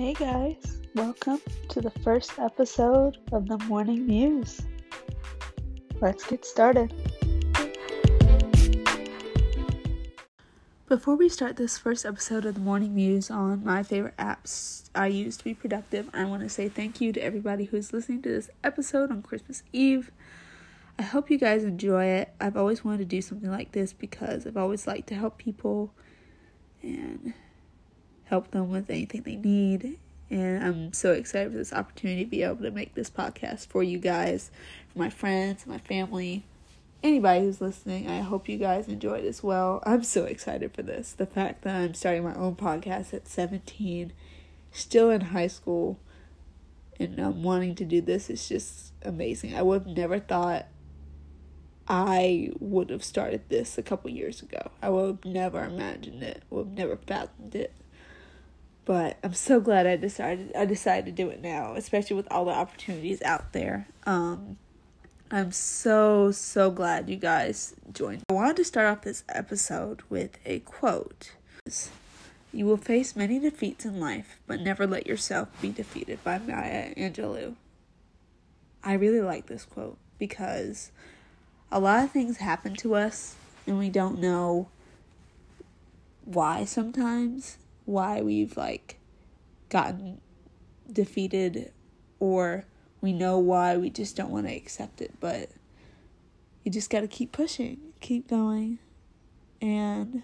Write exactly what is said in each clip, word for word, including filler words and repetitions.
Hey guys, welcome to the first episode of the Morning Muse. Let's get started. Before we start this first episode of the Morning Muse on my favorite apps I use to be productive, I want to say thank you to everybody who's listening to this episode on Christmas Eve. I hope you guys enjoy it. I've always wanted to do something like this because I've always liked to help people and help them with anything they need, and I'm so excited for this opportunity to be able to make this podcast for you guys, for my friends, my family, anybody who's listening. I hope you guys enjoy it as well. I'm so excited for this. The fact that I'm starting my own podcast at seventeen, still in high school, and I'm wanting to do this is just amazing. I would have never thought I would have started this a couple years ago. I would have never imagined it. Would have never fathomed it. But I'm so glad I decided I decided to do it now, especially with all the opportunities out there. Um, I'm so, so glad you guys joined. I wanted to start off this episode with a quote. You will face many defeats in life, but never let yourself be defeated, by Maya Angelou. I really like this quote because a lot of things happen to us and we don't know why sometimes. Why we've like gotten defeated, or we know why, we just don't want to accept it, but you just got to keep pushing, keep going, and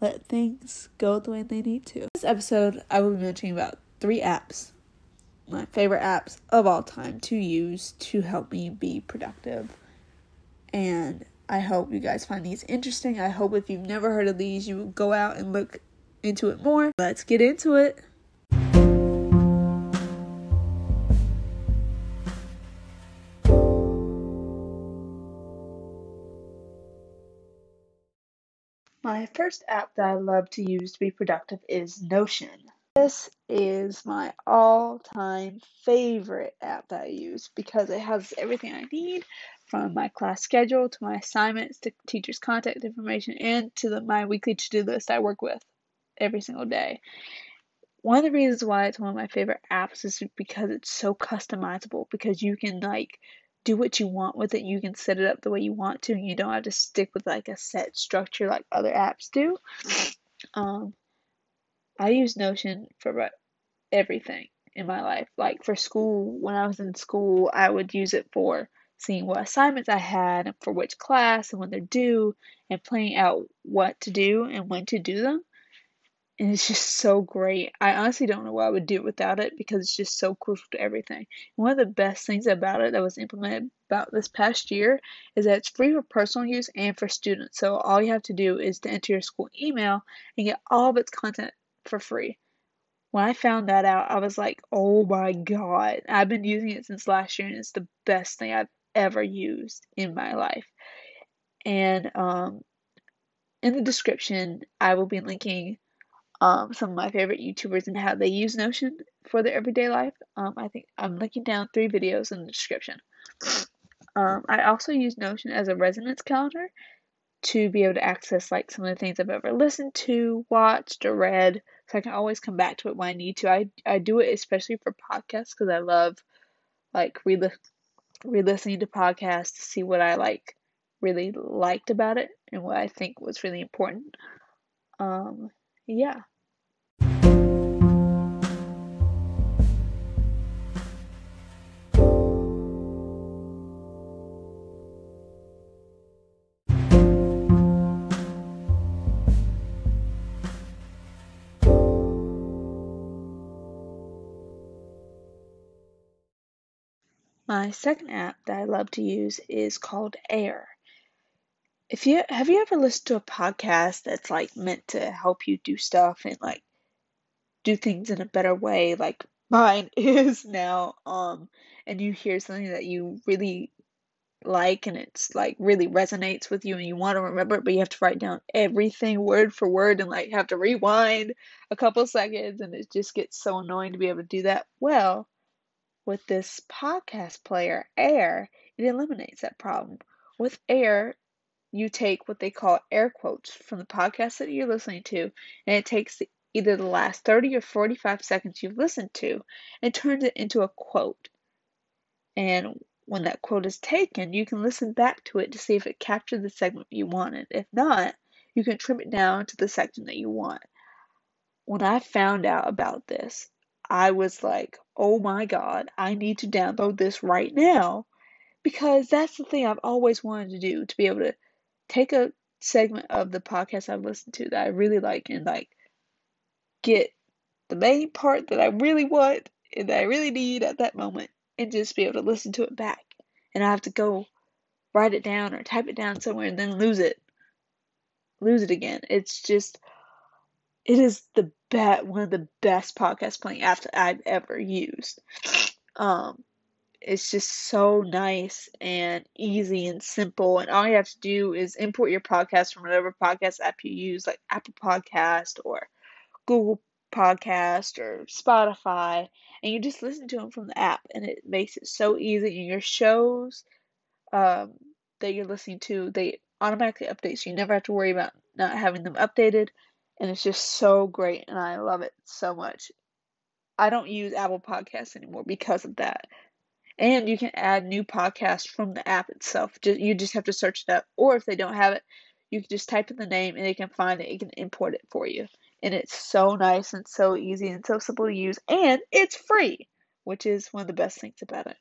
let things go the way they need to. This episode I will be mentioning about three apps, my favorite apps of all time to use to help me be productive, and I hope you guys find these interesting. I hope if you've never heard of these, you go out and look into it more. Let's get into it. My first app that I love to use to be productive is Notion. This is my all-time favorite app that I use because it has everything I need, from my class schedule to my assignments to teachers' contact information and to the, my weekly to-do list I work with every single day. One of the reasons why it's one of my favorite apps is because it's so customizable, because you can like do what you want with it. You can set it up the way you want to, and you don't have to stick with like a set structure like other apps do. um I use Notion for about everything in my life. Like for school, when I was in school, I would use it for seeing what assignments I had and for which class and when they're due, and planning out what to do and when to do them. And it's just so great. I honestly don't know what I would do without it because it's just so crucial to everything. One of the best things about it that was implemented about this past year is that it's free for personal use and for students. So all you have to do is to enter your school email and get all of its content for free. When I found that out, I was like, oh my God. I've been using it since last year, and it's the best thing I've ever used in my life. And um, in the description, I will be linking Um, some of my favorite YouTubers and how they use Notion for their everyday life. Um, I think I'm linking down three videos in the description. Um, I also use Notion as a resonance calendar to be able to access like some of the things I've ever listened to, watched, or read, so I can always come back to it when I need to. I I do it especially for podcasts because I love like re re-listening to podcasts to see what I like really liked about it and what I think was really important. Um. Yeah. My second app that I love to use is called Airr. If you have you ever listened to a podcast that's like meant to help you do stuff and like do things in a better way, like mine is now, um, and you hear something that you really like and it's like really resonates with you and you want to remember it, but you have to write down everything word for word and like have to rewind a couple seconds, and it just gets so annoying to be able to do that. Well, with this podcast player, Airr, it eliminates that problem. With Airr, you take what they call air quotes from the podcast that you're listening to, and it takes the either the last thirty or forty-five seconds you've listened to, and turns it into a quote. And when that quote is taken, you can listen back to it to see if it captured the segment you wanted. If not, you can trim it down to the section that you want. When I found out about this, I was like, oh my God, I need to download this right now, because that's the thing I've always wanted to do, to be able to take a segment of the podcast I've listened to that I really like and like get the main part that I really want and that I really need at that moment and just be able to listen to it back. And I have to go write it down or type it down somewhere and then lose it. Lose it again. It's just, it is the best, one of the best podcast playing apps I've ever used. Um, it's just so nice and easy and simple. And all you have to do is import your podcast from whatever podcast app you use, like Apple Podcast or Google Podcast or Spotify, and you just listen to them from the app, and it makes it so easy. And your shows um, that you're listening to, they automatically update, so you never have to worry about not having them updated. And it's just so great, and I love it so much. I don't use Apple Podcasts anymore because of that. And you can add new podcasts from the app itself. Just, you just have to search it up. Or if they don't have it, you can just type in the name and it can find it. It can import it for you. And it's so nice and so easy and so simple to use. And it's free, which is one of the best things about it.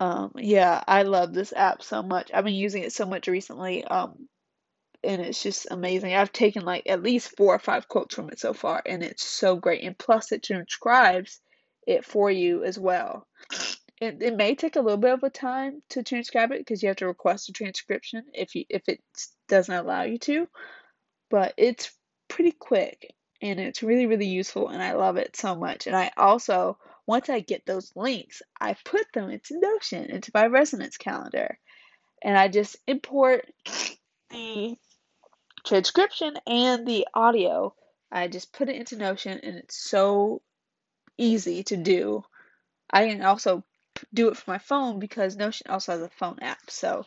Um, yeah, I love this app so much. I've been using it so much recently. Um, and it's just amazing. I've taken like at least four or five quotes from it so far. And it's so great. And plus it transcribes it for you as well. It, it may take a little bit of a time to transcribe it because you have to request a transcription if you if it doesn't allow you to, but it's pretty quick and it's really, really useful, and I love it so much. And I also, once I get those links, I put them into Notion, into my resonance calendar, and I just import the transcription and the audio. I just put it into Notion, and it's so easy to do. I can also do it from my phone because Notion also has a phone app, so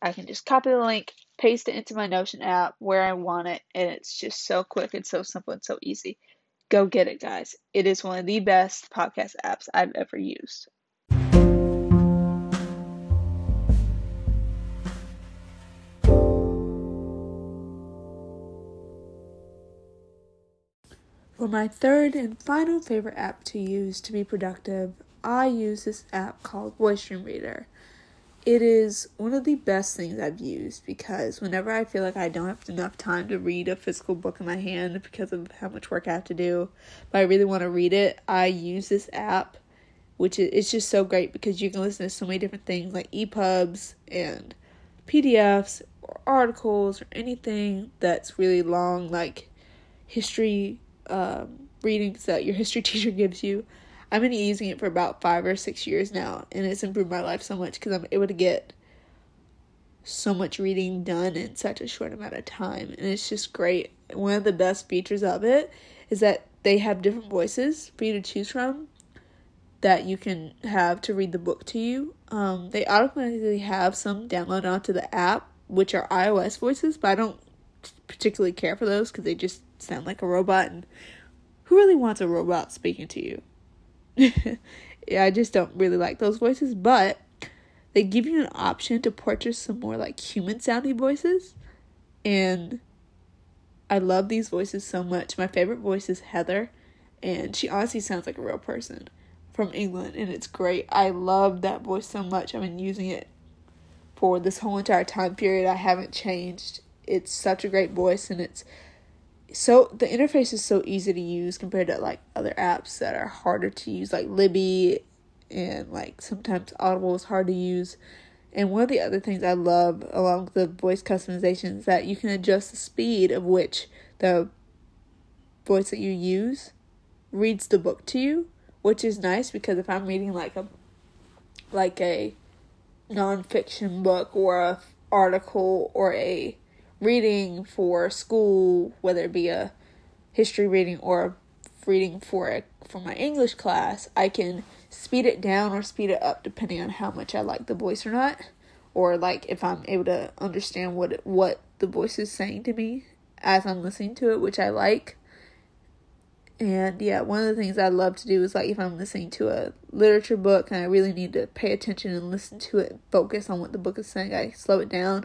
I can just copy the link, paste it into my Notion app where I want it, and it's just so quick and so simple and so easy. Go get it, guys. It is one of the best podcast apps I've ever used. For my third and final favorite app to use to be productive, I use this app called Voice Dream Reader. It is one of the best things I've used because whenever I feel like I don't have enough time to read a physical book in my hand because of how much work I have to do, but I really want to read it, I use this app, which is it's just so great because you can listen to so many different things like E P U Bs and P D Fs or articles or anything that's really long, like history um, readings that your history teacher gives you. I've been using it for about five or six years now, and it's improved my life so much because I'm able to get so much reading done in such a short amount of time, and it's just great. One of the best features of it is that they have different voices for you to choose from that you can have to read the book to you. Um, they automatically have some download onto the app, which are iOS voices, but I don't particularly care for those because they just sound like a robot, and who really wants a robot speaking to you? Yeah, I just don't really like those voices, but they give you an option to purchase some more like human sounding voices, and I love these voices so much. My favorite voice is Heather, and she honestly sounds like a real person from England, and it's great. I love that voice so much. I've been using it for this whole entire time period. I haven't changed. It's such a great voice, and it's so the interface is so easy to use compared to like other apps that are harder to use, like Libby, and like sometimes Audible is hard to use. And one of the other things I love along with the voice customization is that you can adjust the speed of which the voice that you use reads the book to you, which is nice because if I'm reading like a like a nonfiction book or a article or a reading for school, whether it be a history reading or reading for a, for my English class, I can speed it down or speed it up depending on how much I like the voice or not, or like if I'm able to understand what what the voice is saying to me as I'm listening to it, which I like. And yeah, one of the things I love to do is, like, if I'm listening to a literature book and I really need to pay attention and listen to it, focus on what the book is saying, I slow it down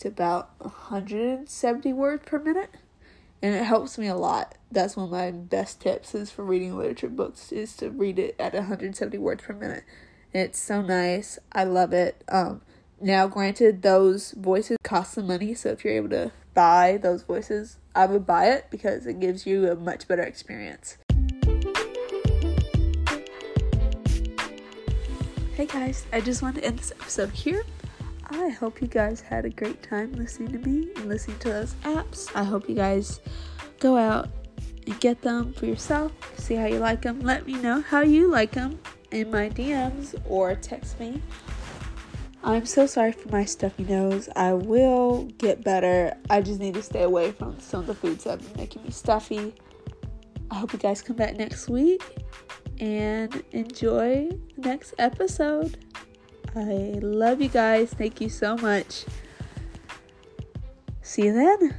to about one hundred seventy words per minute. And it helps me a lot. That's one of my best tips is for reading literature books, is to read it at one hundred seventy words per minute. And it's so nice. I love it. Um, now, granted, those voices cost some money. So if you're able to buy those voices, I would buy it because it gives you a much better experience. Hey guys, I just want to end this episode here. I hope you guys had a great time listening to me and listening to those apps. I hope you guys go out and get them for yourself. See how you like them. Let me know how you like them in my D Ms or text me. I'm so sorry for my stuffy nose. I will get better. I just need to stay away from some of the foods that have been making me stuffy. I hope you guys come back next week and enjoy the next episode. I love you guys. Thank you so much. See you then.